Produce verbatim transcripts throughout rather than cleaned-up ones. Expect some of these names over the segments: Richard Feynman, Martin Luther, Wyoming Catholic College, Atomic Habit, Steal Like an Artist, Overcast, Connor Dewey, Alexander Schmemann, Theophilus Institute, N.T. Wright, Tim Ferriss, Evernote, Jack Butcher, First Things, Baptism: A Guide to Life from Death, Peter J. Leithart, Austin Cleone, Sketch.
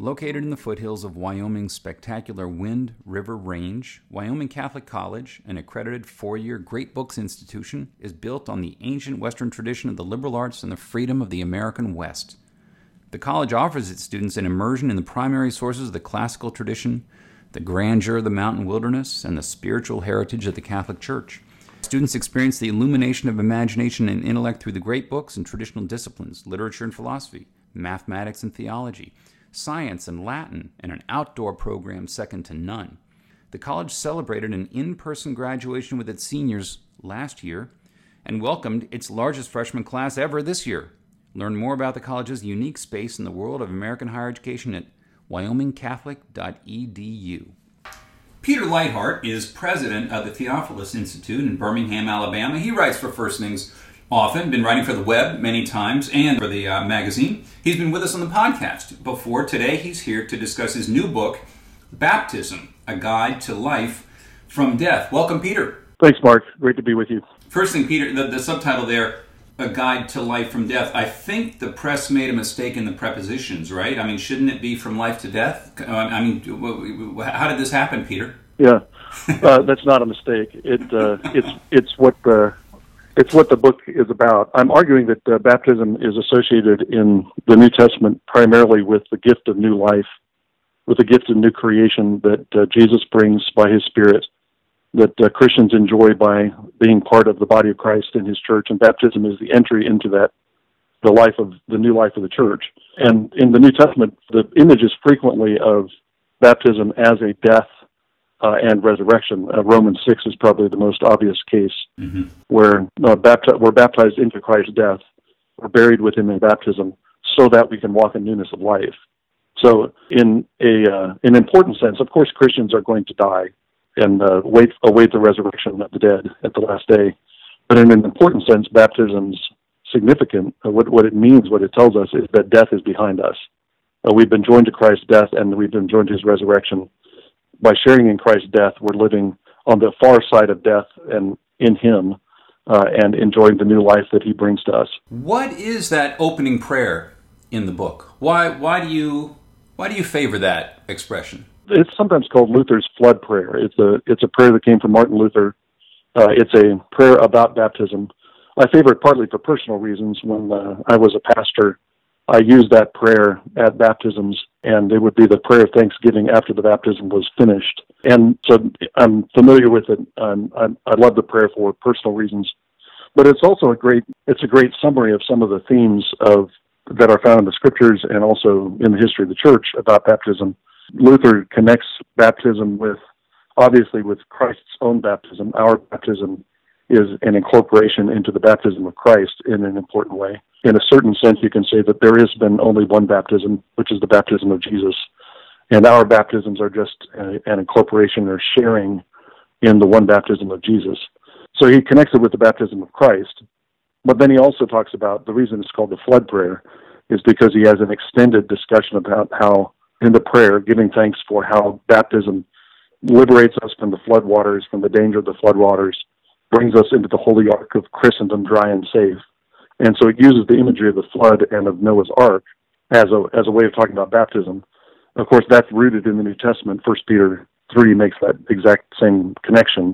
Located in the foothills of Wyoming's spectacular Wind River Range, Wyoming Catholic College, an accredited four-year Great Books institution, is built on the ancient Western tradition of the liberal arts and the freedom of the American West. The college offers its students an immersion in the primary sources of the classical tradition, the grandeur of the mountain wilderness, and the spiritual heritage of the Catholic Church. Students experience the illumination of imagination and intellect through the Great Books and traditional disciplines, literature and philosophy, mathematics and theology, science and Latin, and an outdoor program second to none. The college celebrated an in-person graduation with its seniors last year and welcomed its largest freshman class ever this year. Learn more about the college's unique space in the world of American higher education at wyoming catholic dot e d u. Peter Leithart is president of the Theophilus Institute in Birmingham, Alabama. He writes for First Things often, been writing for the web many times and for the uh, magazine. He's been with us on the podcast before. Today he's here to discuss his new book, Baptism: A Guide to Life from Death. Welcome, Peter. Thanks, Mark. Great to be with you. First thing, Peter, the, the subtitle there, A Guide to Life from Death. I think the press made a mistake in the prepositions, right? I mean, shouldn't it be from life to death? I mean, how did this happen, Peter? Yeah, uh, that's not a mistake. It uh, it's it's what the uh, It's what the book is about. I'm arguing that uh, baptism is associated in the New Testament primarily with the gift of new life, with the gift of new creation that uh, Jesus brings by his Spirit, that uh, Christians enjoy by being part of the body of Christ in his church, and baptism is the entry into that, the life of the new life of the church. And in the New Testament, the image is frequently of baptism as a death Uh, and resurrection. Uh, Romans six is probably the most obvious case, mm-hmm. where uh, bapti- we're baptized into Christ's death, we're buried with him in baptism, so that we can walk in newness of life. So, in a uh, an important sense, of course, Christians are going to die and uh, wait await the resurrection of the dead at the last day. But in an important sense, baptism's significant. Uh, what what it means, what it tells us, is that death is behind us. Uh, we've been joined to Christ's death, and we've been joined to his resurrection. By sharing in Christ's death, we're living on the far side of death and in him uh, and enjoying the new life that he brings to us. What is that opening prayer in the book? Why why do you why do you favor that expression? It's sometimes called Luther's flood prayer. It's a it's a prayer that came from Martin Luther. Uh, it's a prayer about baptism. I favor it partly for personal reasons. When uh, I was a pastor, I used that prayer at baptisms, and it would be the prayer of thanksgiving after the baptism was finished. And so I'm familiar with it. I'm, I'm, I love the prayer for personal reasons, but it's also a great it's a great summary of some of the themes of that are found in the scriptures and also in the history of the church about baptism. Luther connects baptism with, obviously, with Christ's own baptism. Our baptism is an incorporation into the baptism of Christ in an important way. In a certain sense, you can say that there has been only one baptism, which is the baptism of Jesus, and our baptisms are just a, an incorporation or sharing in the one baptism of Jesus. So he connects it with the baptism of Christ, but then he also talks about the reason it's called the flood prayer is because he has an extended discussion about how, in the prayer, giving thanks for how baptism liberates us from the flood waters, from the danger of the flood waters, brings us into the holy ark of Christendom, dry and safe. And so it uses the imagery of the flood and of Noah's ark as a as a way of talking about baptism. Of course, that's rooted in the New Testament. First Peter three makes that exact same connection,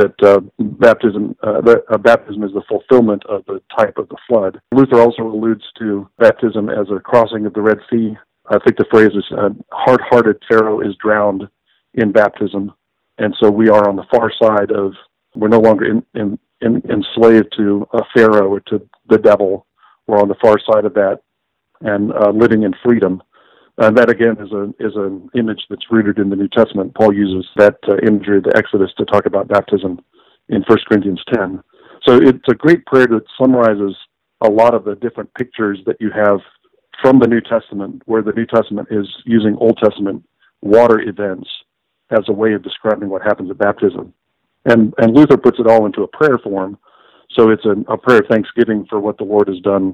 that uh, baptism uh, that, uh, baptism is the fulfillment of the type of the flood. Luther also alludes to baptism as a crossing of the Red Sea. I think the phrase is, uh, hard-hearted Pharaoh is drowned in baptism. And so we are on the far side of We're no longer in, in, in, enslaved to a pharaoh or to the devil. We're on the far side of that and uh, living in freedom. And that, again, is a is an image that's rooted in the New Testament. Paul uses that uh, imagery of the Exodus to talk about baptism in First Corinthians ten. So it's a great prayer that summarizes a lot of the different pictures that you have from the New Testament, where the New Testament is using Old Testament water events as a way of describing what happens at baptism. And, and Luther puts it all into a prayer form, so it's a, a prayer of thanksgiving for what the Lord has done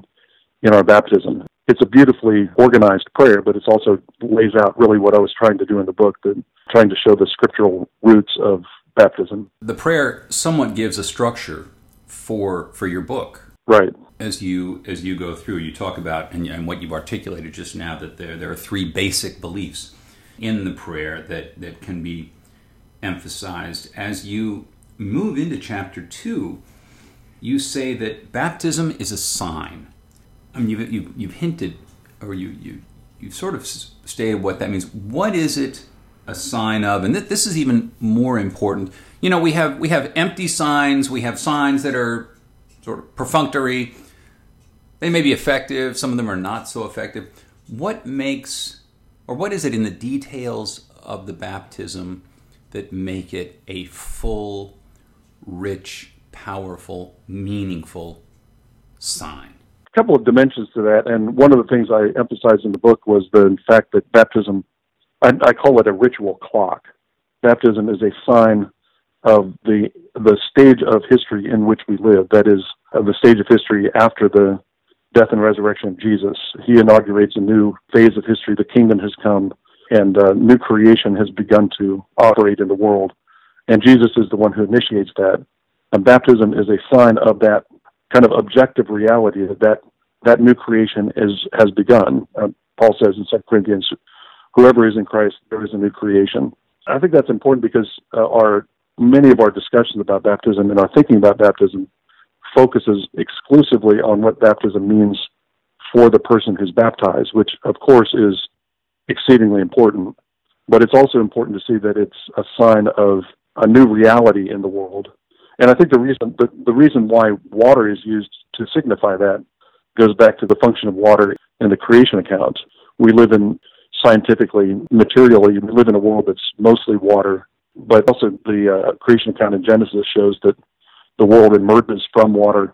in our baptism. It's a beautifully organized prayer, but it also lays out really what I was trying to do in the book, that, trying to show the scriptural roots of baptism. The prayer somewhat gives a structure for for your book. Right. As you as you go through, you talk about, and, and what you've articulated just now, that there there are three basic beliefs in the prayer that, that can be emphasized. As you move into chapter two, you say that baptism is a sign. I mean, you've, you've, you've hinted, or you, you, you've sort of stated what that means. What is it a sign of? And th- this is even more important. You know, we have we have empty signs, we have signs that are sort of perfunctory. They may be effective, some of them are not so effective. What makes, or what is it in the details of the baptism that make it a full, rich, powerful, meaningful sign? A couple of dimensions to that, and one of the things I emphasized in the book was the fact that baptism, I, I call it a ritual clock. Baptism is a sign of the the stage of history in which we live, that is, of the stage of history after the death and resurrection of Jesus. He inaugurates a new phase of history. The kingdom has come, and uh, new creation has begun to operate in the world. And Jesus is the one who initiates that. And baptism is a sign of that kind of objective reality, that that, that new creation is has begun. Uh, Paul says in Second Corinthians, whoever is in Christ, there is a new creation. I think that's important because uh, our many of our discussions about baptism and our thinking about baptism focuses exclusively on what baptism means for the person who's baptized, which, of course, is exceedingly important. But it's also important to see that it's a sign of a new reality in the world. And I think the reason the, the reason why water is used to signify that goes back to the function of water in the creation account. We live in, scientifically, materially, we live in a world that's mostly water, but also the uh, creation account in Genesis shows that the world emerges from water.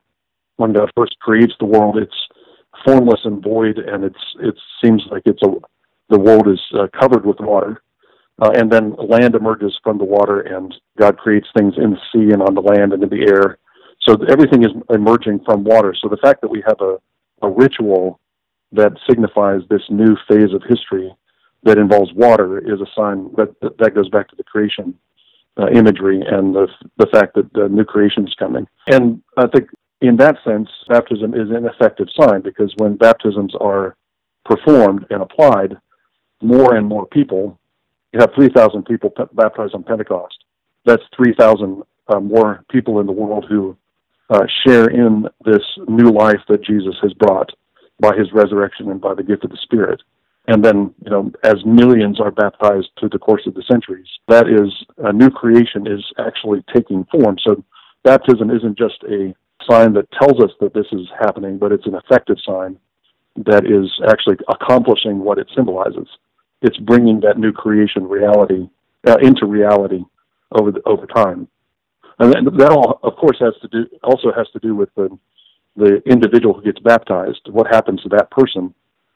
When God first creates the world, it's formless and void, and it's it seems like it's a the world is uh, covered with water. Uh, and then land emerges from the water, and God creates things in the sea and on the land and in the air. So everything is emerging from water. So the fact that we have a, a ritual that signifies this new phase of history that involves water is a sign that that goes back to the creation uh, imagery and the the fact that the new creation is coming. And I think in that sense, baptism is an effective sign, because when baptisms are performed and applied, more and more people. You have three thousand people pe- baptized on Pentecost. That's three thousand uh, more people in the world who uh, share in this new life that Jesus has brought by his resurrection and by the gift of the Spirit. And then, you know, as millions are baptized through the course of the centuries, that is, a new creation is actually taking form. So baptism isn't just a sign that tells us that this is happening, but it's an effective sign that is actually accomplishing what it symbolizes. It's bringing that new creation reality uh, into reality over the, over time, and that, that all, of course, has to do also has to do with the the individual who gets baptized. What happens to that person?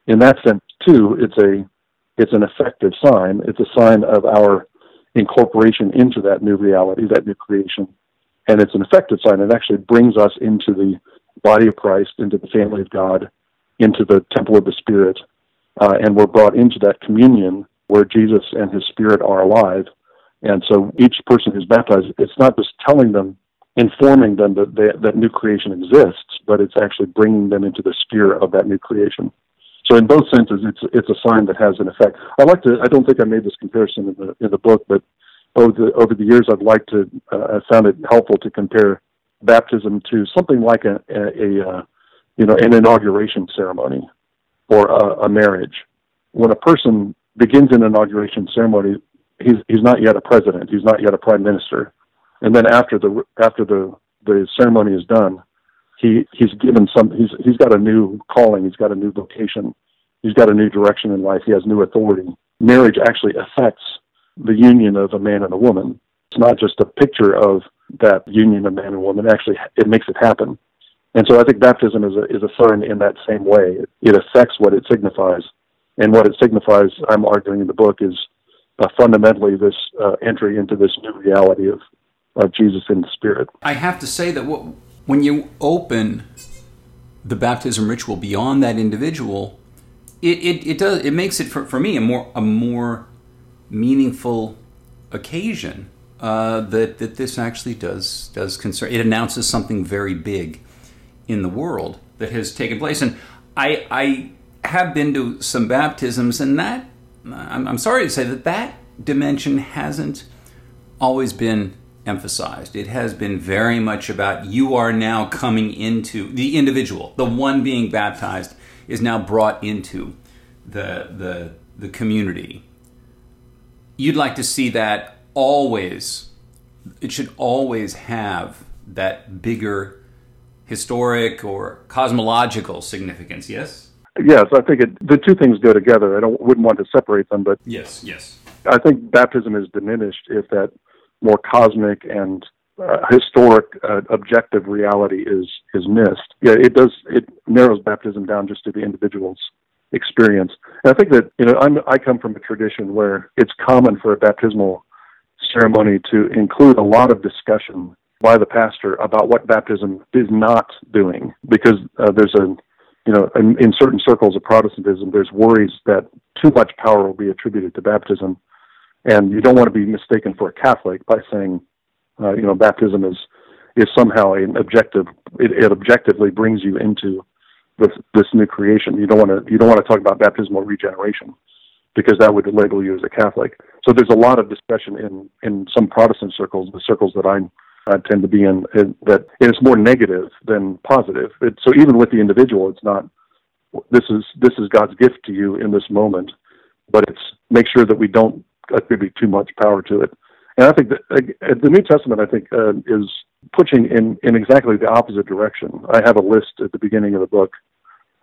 In that sense, too, it's a it's an effective sign. It's a sign of our incorporation into that new reality, that new creation, and it's an effective sign. It actually brings us into the body of Christ, into the family of God, into the temple of the Spirit. Uh, and we're brought into that communion where Jesus and his Spirit are alive. And so each person who's baptized, it's not just telling them, informing them that they, that new creation exists, but it's actually bringing them into the sphere of that new creation. So in both senses, it's it's a sign that has an effect. I like to. I don't think I made this comparison in the in the book, but over the, over the years, I've liked to. Uh, I found it helpful to compare baptism to something like a, a, a uh, you know an inauguration ceremony. Or a, a marriage. When a person begins an inauguration ceremony, he's he's not yet a president. He's not yet a prime minister. And then after the after the, the ceremony is done, he he's given some. He's he's got a new calling. He's got a new vocation. He's got a new direction in life. He has new authority. Marriage actually affects the union of a man and a woman. It's not just a picture of that union of man and woman. Actually, it makes it happen. And so I think baptism is a is a sign in that same way. It affects what it signifies. And what it signifies, I'm arguing in the book, is uh, fundamentally this uh, entry into this new reality of, of Jesus in the Spirit. I have to say that what, when you open the baptism ritual beyond that individual, it, it, it does it makes it, for, for me, a more a more meaningful occasion uh, that, that this actually does does concern. It announces something very big in the world that has taken place. And I, I have been to some baptisms, and that, I'm, I'm sorry to say that that dimension hasn't always been emphasized. It has been very much about you are now coming into the individual. The one being baptized is now brought into the the the community. You'd like to see that always. It should always have that bigger historic or cosmological significance. Yes. Yes, I think it, the two things go together. I don't wouldn't want to separate them, but yes, yes. I think baptism is diminished if that more cosmic and uh, historic uh, objective reality is is missed. Yeah, it does. It narrows baptism down just to the individual's experience. And I think that you know, I'm, I come from a tradition where it's common for a baptismal ceremony to include a lot of discussion by the pastor about what baptism is not doing, because uh, there's a you know, in, in certain circles of Protestantism, there's worries that too much power will be attributed to baptism. And you don't want to be mistaken for a Catholic by saying, uh, you know, baptism is is somehow an objective. It, it objectively brings you into this, this new creation. You don't want to you don't want to talk about baptismal regeneration, because that would label you as a Catholic. So there's a lot of discussion in, in some Protestant circles, the circles that I uh, tend to be in, in that it's more negative than positive. It, so even with the individual, it's not this is this is God's gift to you in this moment, but it's make sure that we don't attribute too much power to it. And I think that uh, the New Testament, I think, uh, is pushing in, in exactly the opposite direction. I have a list at the beginning of the book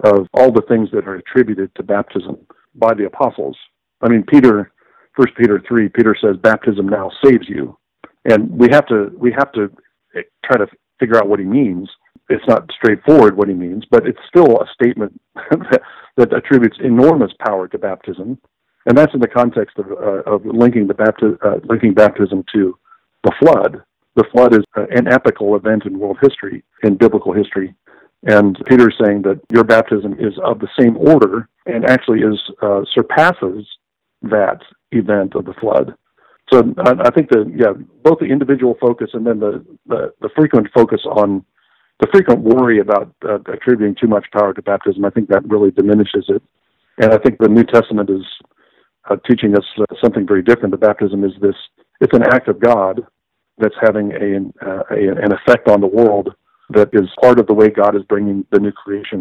of all the things that are attributed to baptism by the apostles. I mean, Peter, First Peter three, Peter says, "Baptism now saves you," and we have to we have to try to figure out what he means. It's not straightforward what he means, but it's still a statement that attributes enormous power to baptism. And that's in the context of, uh, of linking the bapti- uh, linking baptism to the flood. The flood is an epical event in world history, in biblical history. And Peter's saying that your baptism is of the same order and actually is uh, surpasses that event of the flood. So I, I think that yeah, both the individual focus and then the, the, the frequent focus on the frequent worry about uh, attributing too much power to baptism, I think that really diminishes it. And I think the New Testament is Uh, teaching us uh, something very different. The baptism is this, it's an act of God that's having a, uh, a an effect on the world that is part of the way God is bringing the new creation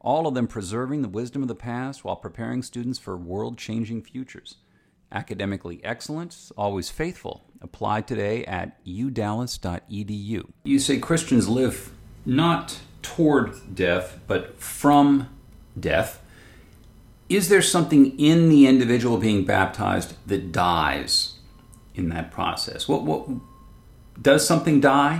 all of them preserving the wisdom of the past while preparing students for world-changing futures. Academically excellent, always faithful. Apply today at u dallas dot e d u. You say Christians live not toward death, but from death. Is there something in the individual being baptized that dies in that process? What, what does something die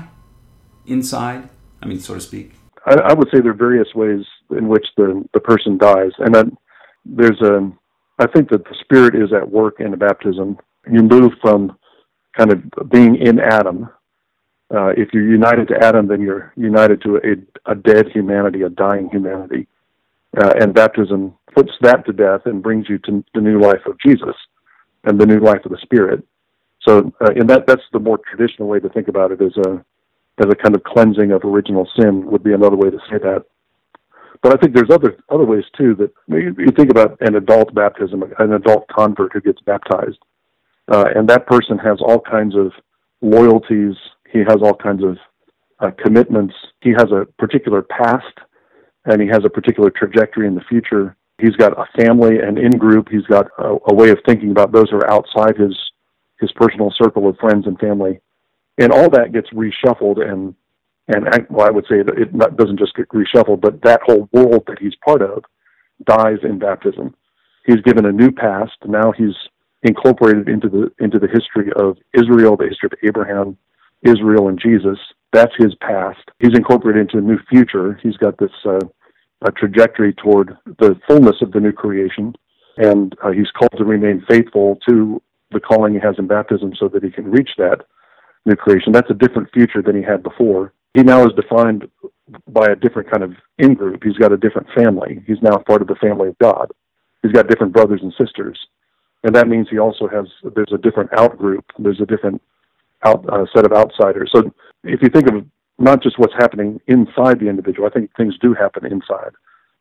inside, I mean, so to speak? I, I would say there are various ways in which the, the person dies. And then there's a, I think that the Spirit is at work in the baptism. You move from kind of being in Adam. Uh, if you're united to Adam, then you're united to a, a dead humanity, a dying humanity. Uh, and baptism puts that to death and brings you to the new life of Jesus and the new life of the Spirit. So, uh, and that that's the more traditional way to think about it, as a as a kind of cleansing of original sin would be another way to say that. But I think there's other other ways too. That you, you think about an adult baptism, an adult convert who gets baptized, uh, and that person has all kinds of loyalties. He has all kinds of uh, commitments. He has a particular past. And he has a particular trajectory in the future. He's got a family and in-group. He's got a, a way of thinking about those who are outside his his personal circle of friends and family. And all that gets reshuffled, and, and I, well, I would say it, it not, doesn't just get reshuffled, but that whole world that he's part of dies in baptism. He's given a new past. Now he's incorporated into the into the history of Israel, the history of Abraham, Israel, and Jesus. That's his past. He's incorporated into a new future. He's got this uh, a trajectory toward the fullness of the new creation, and uh, he's called to remain faithful to the calling he has in baptism so that he can reach that new creation. That's a different future than he had before. He now is defined by a different kind of in-group. He's got a different family. He's now part of the family of God. He's got different brothers and sisters. And that means he also has, there's a different out-group. There's a different out, uh, set of outsiders. So if you think of not just what's happening inside the individual, I think things do happen inside,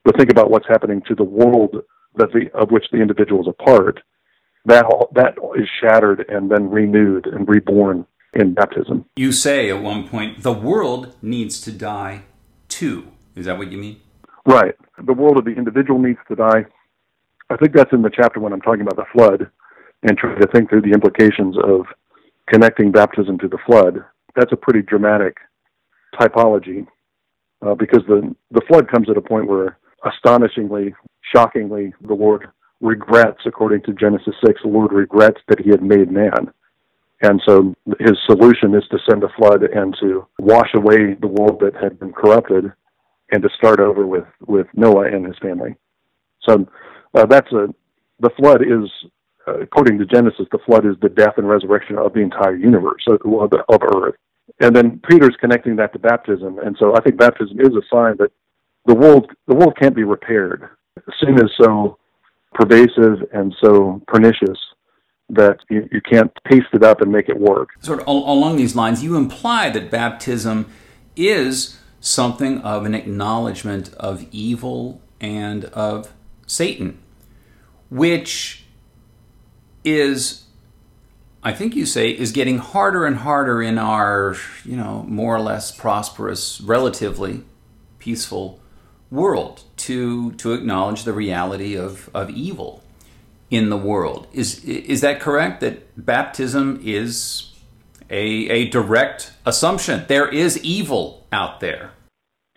but think about what's happening to the world that the, of which the individual is a part. That all, that is shattered and then renewed and reborn in baptism. You say at one point, the world needs to die too. Is that what you mean? Right. The world of the individual needs to die. I think that's in the chapter when I'm talking about the flood and trying to think through the implications of connecting baptism to the flood. That's a pretty dramatic typology uh, because the, the flood comes at a point where astonishingly, shockingly, the Lord regrets, according to Genesis six, the Lord regrets that he had made man. And so his solution is to send a flood and to wash away the world that had been corrupted and to start over with, with Noah and his family. So uh, that's a, the flood is, uh, according to Genesis, the flood is the death and resurrection of the entire universe, of, of earth. And then Peter's connecting that to baptism. And so I think baptism is a sign that the world, the world can't be repaired. Sin is so pervasive and so pernicious that you, you can't paste it up and make it work. Sort of along these lines, you imply that baptism is something of an acknowledgement of evil and of Satan, which is, I think you say, is getting harder and harder in our, you know, more or less prosperous, relatively peaceful world to to acknowledge the reality of, of evil in the world. Is is that correct, that baptism is a a direct assumption? There is evil out there.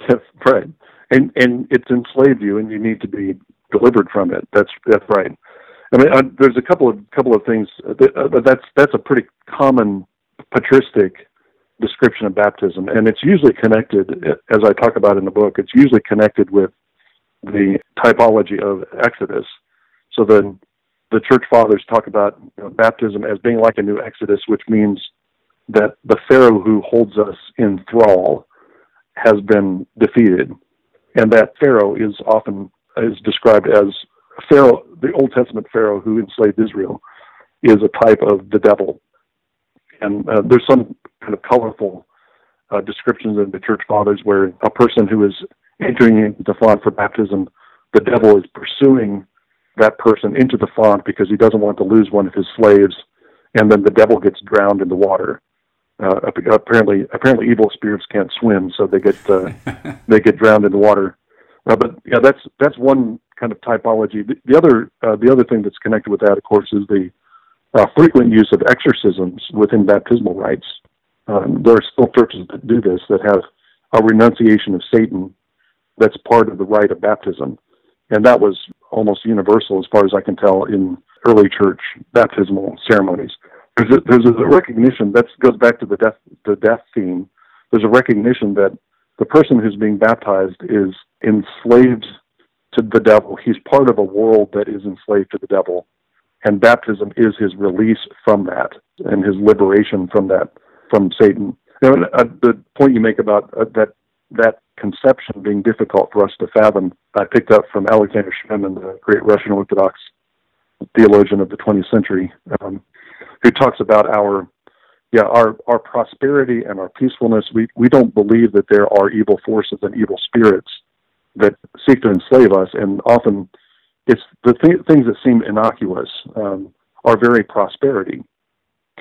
That's right. And and it's enslaved you and you need to be delivered from it. That's that's right. I mean, I, there's a couple of couple of things, that, uh, that's that's a pretty common patristic description of baptism, and it's usually connected, as I talk about in the book, it's usually connected with the typology of Exodus. So the the church fathers talk about, you know, baptism as being like a new Exodus, which means that the Pharaoh who holds us in thrall has been defeated, and that Pharaoh is often is described as Pharaoh, the Old Testament Pharaoh who enslaved Israel, is a type of the devil. And uh, there's some kind of colorful uh, descriptions in the church fathers where a person who is entering into the font for baptism, the devil is pursuing that person into the font because he doesn't want to lose one of his slaves, and then the devil gets drowned in the water. Uh, apparently, apparently, evil spirits can't swim, so they get uh, they get drowned in the water. Uh, but yeah, that's that's one kind of typology. The, the other uh, the other thing that's connected with that, of course, is the Uh, frequent use of exorcisms within baptismal rites. Um, there are still churches that do this, that have a renunciation of Satan that's part of the rite of baptism. And that was almost universal, as far as I can tell, in early church baptismal ceremonies. There's a, there's a recognition, that goes back to the death, the death theme, there's a recognition that the person who's being baptized is enslaved to the devil. He's part of a world that is enslaved to the devil. And baptism is his release from that and his liberation from that, from Satan. You know, uh, the point you make about uh, that that conception being difficult for us to fathom, I picked up from Alexander Schmemann, the great Russian Orthodox theologian of the twentieth century, um, who talks about our yeah our, our prosperity and our peacefulness. We, we don't believe that there are evil forces and evil spirits that seek to enslave us, and often it's the th- things that seem innocuous. Um, our very prosperity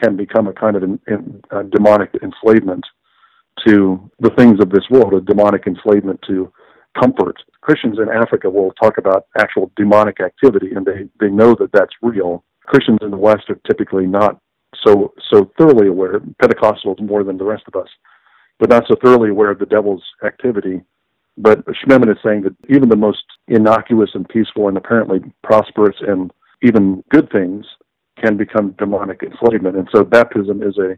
can become a kind of in, in, uh, demonic enslavement to the things of this world, a demonic enslavement to comfort. Christians in Africa will talk about actual demonic activity, and they, they know that that's real. Christians in the West are typically not so so thoroughly aware, Pentecostals more than the rest of us, but not so thoroughly aware of the devil's activity. But Schmemann is saying that even the most innocuous and peaceful and apparently prosperous and even good things can become demonic enslavement. And so baptism is a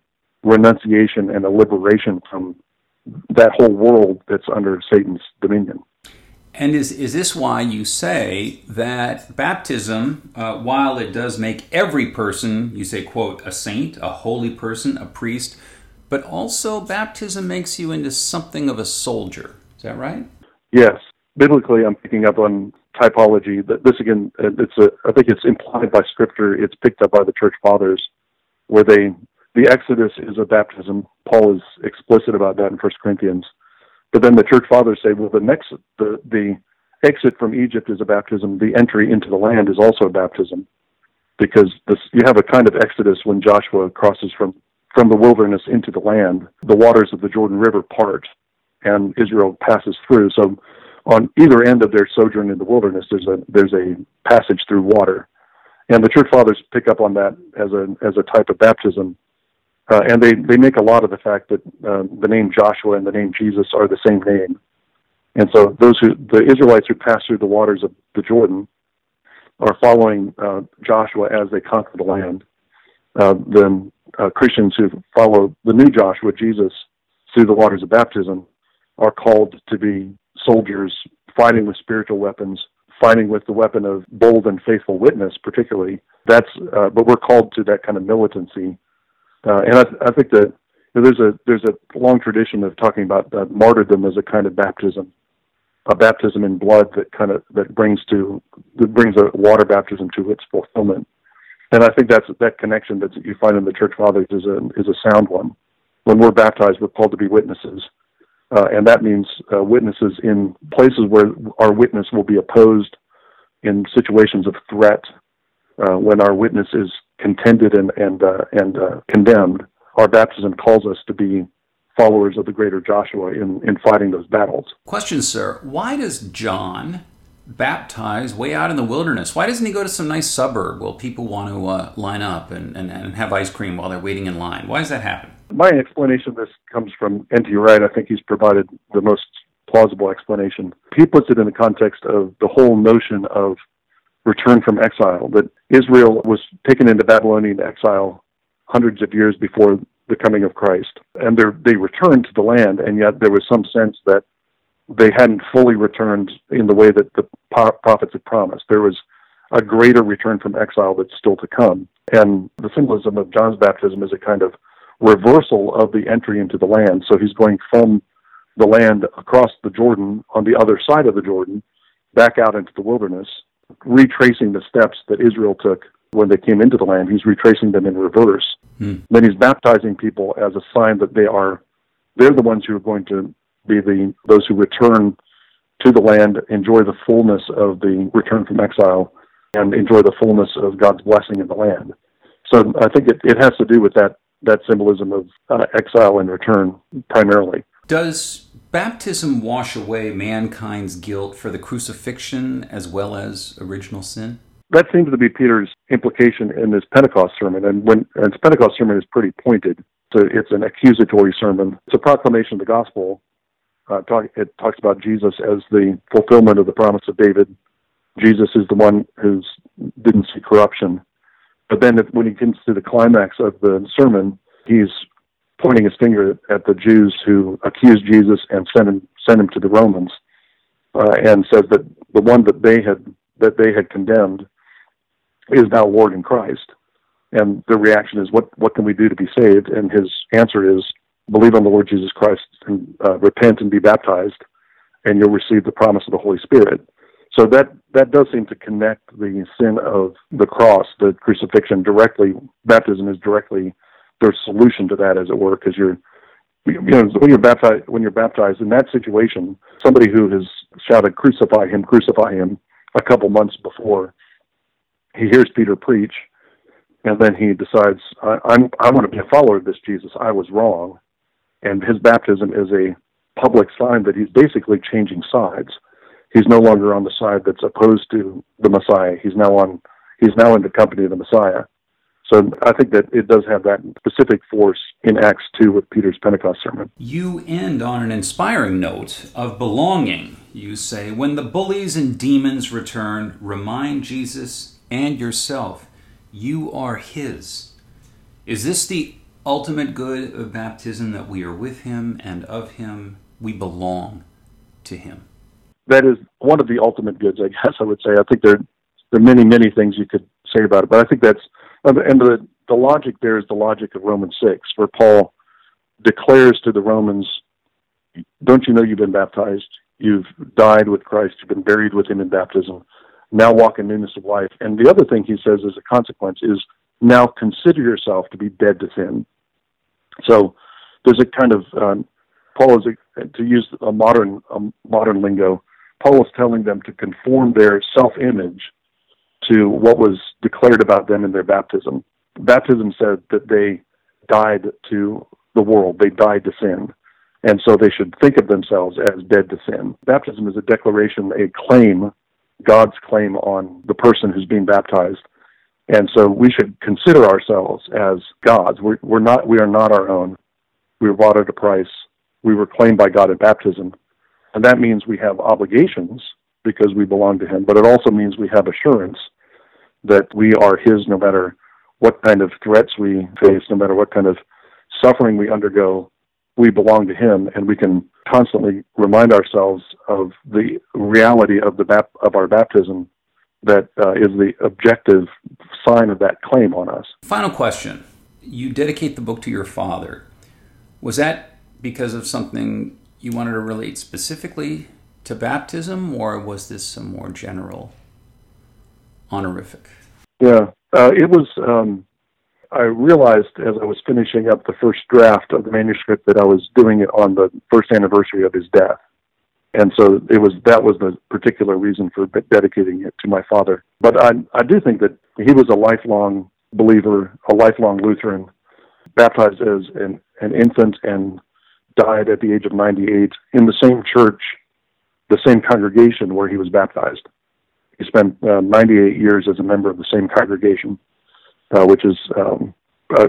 renunciation and a liberation from that whole world that's under Satan's dominion. And is, is this why you say that baptism, uh, while it does make every person, you say, quote, a saint, a holy person, a priest, but also baptism makes you into something of a soldier? Is that right? Yes. Biblically, I'm picking up on typology. This, again, it's a, I think it's implied by Scripture. It's picked up by the Church Fathers, where they, the Exodus is a baptism. Paul is explicit about that in First Corinthians. But then the Church Fathers say, well, the next, the, the exit from Egypt is a baptism. The entry into the land is also a baptism, because this, you have a kind of exodus when Joshua crosses from, from the wilderness into the land. The waters of the Jordan River part, and Israel passes through. So on either end of their sojourn in the wilderness, there's a there's a passage through water. And the Church Fathers pick up on that as a as a type of baptism. Uh, and they, they make a lot of the fact that uh, the name Joshua and the name Jesus are the same name. And so those who, the Israelites who pass through the waters of the Jordan are following uh, Joshua as they conquer the land. Uh, then uh, Christians who follow the new Joshua, Jesus, through the waters of baptism are called to be soldiers fighting with spiritual weapons, fighting with the weapon of bold and faithful witness particularly. That's, uh, but we're called to that kind of militancy. Uh, and I, I think that you know, there's a there's a long tradition of talking about uh, martyrdom as a kind of baptism, a baptism in blood that kind of that brings to that brings a water baptism to its fulfillment. And I think that's that connection that you find in the Church Fathers is a is a sound one. When we're baptized, we're called to be witnesses, uh, and that means uh, witnesses in places where our witness will be opposed, in situations of threat, uh, when our witness is contended and and uh, and uh, condemned. Our baptism calls us to be followers of the greater Joshua in, in fighting those battles. Question, sir. Why does John baptize way out in the wilderness? Why doesn't he go to some nice suburb where people want to uh, line up and, and, and have ice cream while they're waiting in line? Why does that happen? My explanation of this comes from N T Wright. I think he's provided the most plausible explanation. He puts it in the context of the whole notion of return from exile, that Israel was taken into Babylonian exile hundreds of years before the coming of Christ. And they returned to the land, and yet there was some sense that they hadn't fully returned in the way that the prophets had promised. There was a greater return from exile that's still to come. And the symbolism of John's baptism is a kind of reversal of the entry into the land. So he's going from the land across the Jordan, on the other side of the Jordan, back out into the wilderness, retracing the steps that Israel took when they came into the land. He's retracing them in reverse. Hmm. Then he's baptizing people as a sign that they are, they're the ones who are going to be the those who return to the land, enjoy the fullness of the return from exile, and enjoy the fullness of God's blessing in the land. So I think it, it has to do with that, that symbolism of uh, exile and return primarily. Does baptism wash away mankind's guilt for the crucifixion as well as original sin? That seems to be Peter's implication in his Pentecost sermon. And when and his Pentecost sermon is pretty pointed. So it's an accusatory sermon. It's a proclamation of the gospel. Uh, talk, it talks about Jesus as the fulfillment of the promise of David. Jesus is the one who didn't see corruption. But then when he gets to the climax of the sermon, he's pointing his finger at the Jews who accused Jesus and sent him sent him to the Romans, uh, and says that the one that they had that they had condemned is now Lord in Christ. And the reaction is, what what can we do to be saved? And his answer is, believe on the Lord Jesus Christ and uh, repent and be baptized, and you'll receive the promise of the Holy Spirit. So that that does seem to connect the sin of the cross, the crucifixion, directly. Baptism is directly their solution to that, as it were, because you're, you know, when you're baptized, when you're baptized in that situation, somebody who has shouted, "Crucify him, crucify him," a couple months before, he hears Peter preach, and then he decides, I, I'm, I want to be a follower of this Jesus. I was wrong. And his baptism is a public sign that he's basically changing sides. He's no longer on the side that's opposed to the Messiah. He's now on, he's now in the company of the Messiah. So I think that it does have that specific force in Acts two with Peter's Pentecost sermon. You end on an inspiring note of belonging. You say, when the bullies and demons return, remind Jesus and yourself, you are his. Is this the ultimate good of baptism, that we are with him and of him? We belong to him. That is one of the ultimate goods, I guess I would say. I think there, there are many, many things you could say about it, but I think that's, and the, the logic there is the logic of Romans six, where Paul declares to the Romans, don't you know you've been baptized? You've died with Christ. You've been buried with him in baptism. Now walk in newness of life. And the other thing he says as a consequence is, now consider yourself to be dead to sin. So there's a kind of, um, Paul is, a, to use a modern a modern lingo, Paul is telling them to conform their self-image to what was declared about them in their baptism. Baptism said that they died to the world. They died to sin. And so they should think of themselves as dead to sin. Baptism is a declaration, a claim, God's claim on the person who's being baptized. And so we should consider ourselves as God's. We're, we're not, we are not our own. We were bought at a price. We were claimed by God at baptism. And that means we have obligations because we belong to him, but it also means we have assurance that we are his no matter what kind of threats we face, no matter what kind of suffering we undergo. We belong to him, and we can constantly remind ourselves of the reality of the bap- of our baptism that uh, is the objective sign of that claim on us. Final question. You dedicate the book to your father. Was that because of something you wanted to relate specifically to baptism, or was this some more general honorific? Yeah, uh, it was... Um, I realized as I was finishing up the first draft of the manuscript that I was doing it on the first anniversary of his death. And so it was, that was the particular reason for dedicating it to my father. But I, I do think that he was a lifelong believer, a lifelong Lutheran, baptized as an, an infant and died at the age of ninety-eight in the same church, the same congregation where he was baptized. He spent uh, ninety-eight years as a member of the same congregation. Uh, which is um, a,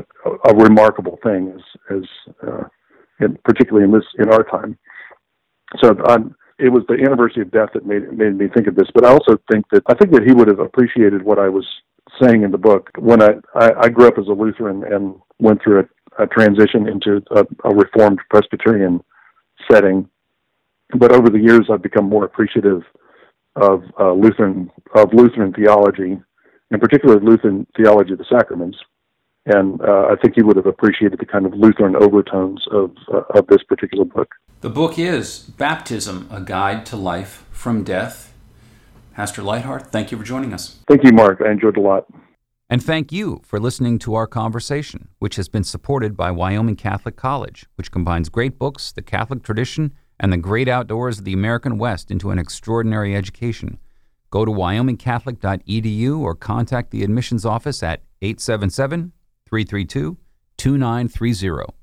a remarkable thing, as, as uh, in, particularly in this in our time. So um, it was the anniversary of death that made made me think of this. But I also think that I think that he would have appreciated what I was saying in the book. When I, I, I grew up as a Lutheran and went through a, a transition into a, a Reformed Presbyterian setting, but over the years I've become more appreciative of uh, Lutheran of Lutheran theology. In particular, Lutheran theology of the sacraments, and uh, I think he would have appreciated the kind of Lutheran overtones of uh, of this particular book. The book is Baptism: A Guide to Life from Death. Pastor Leithart, thank you for joining us. Thank you, Mark. I enjoyed it a lot. And thank you for listening to our conversation, which has been supported by Wyoming Catholic College, which combines great books, the Catholic tradition, and the great outdoors of the American West into an extraordinary education. Go to wyoming catholic dot e d u or contact the admissions office at eight seven seven, three three two, two nine three zero.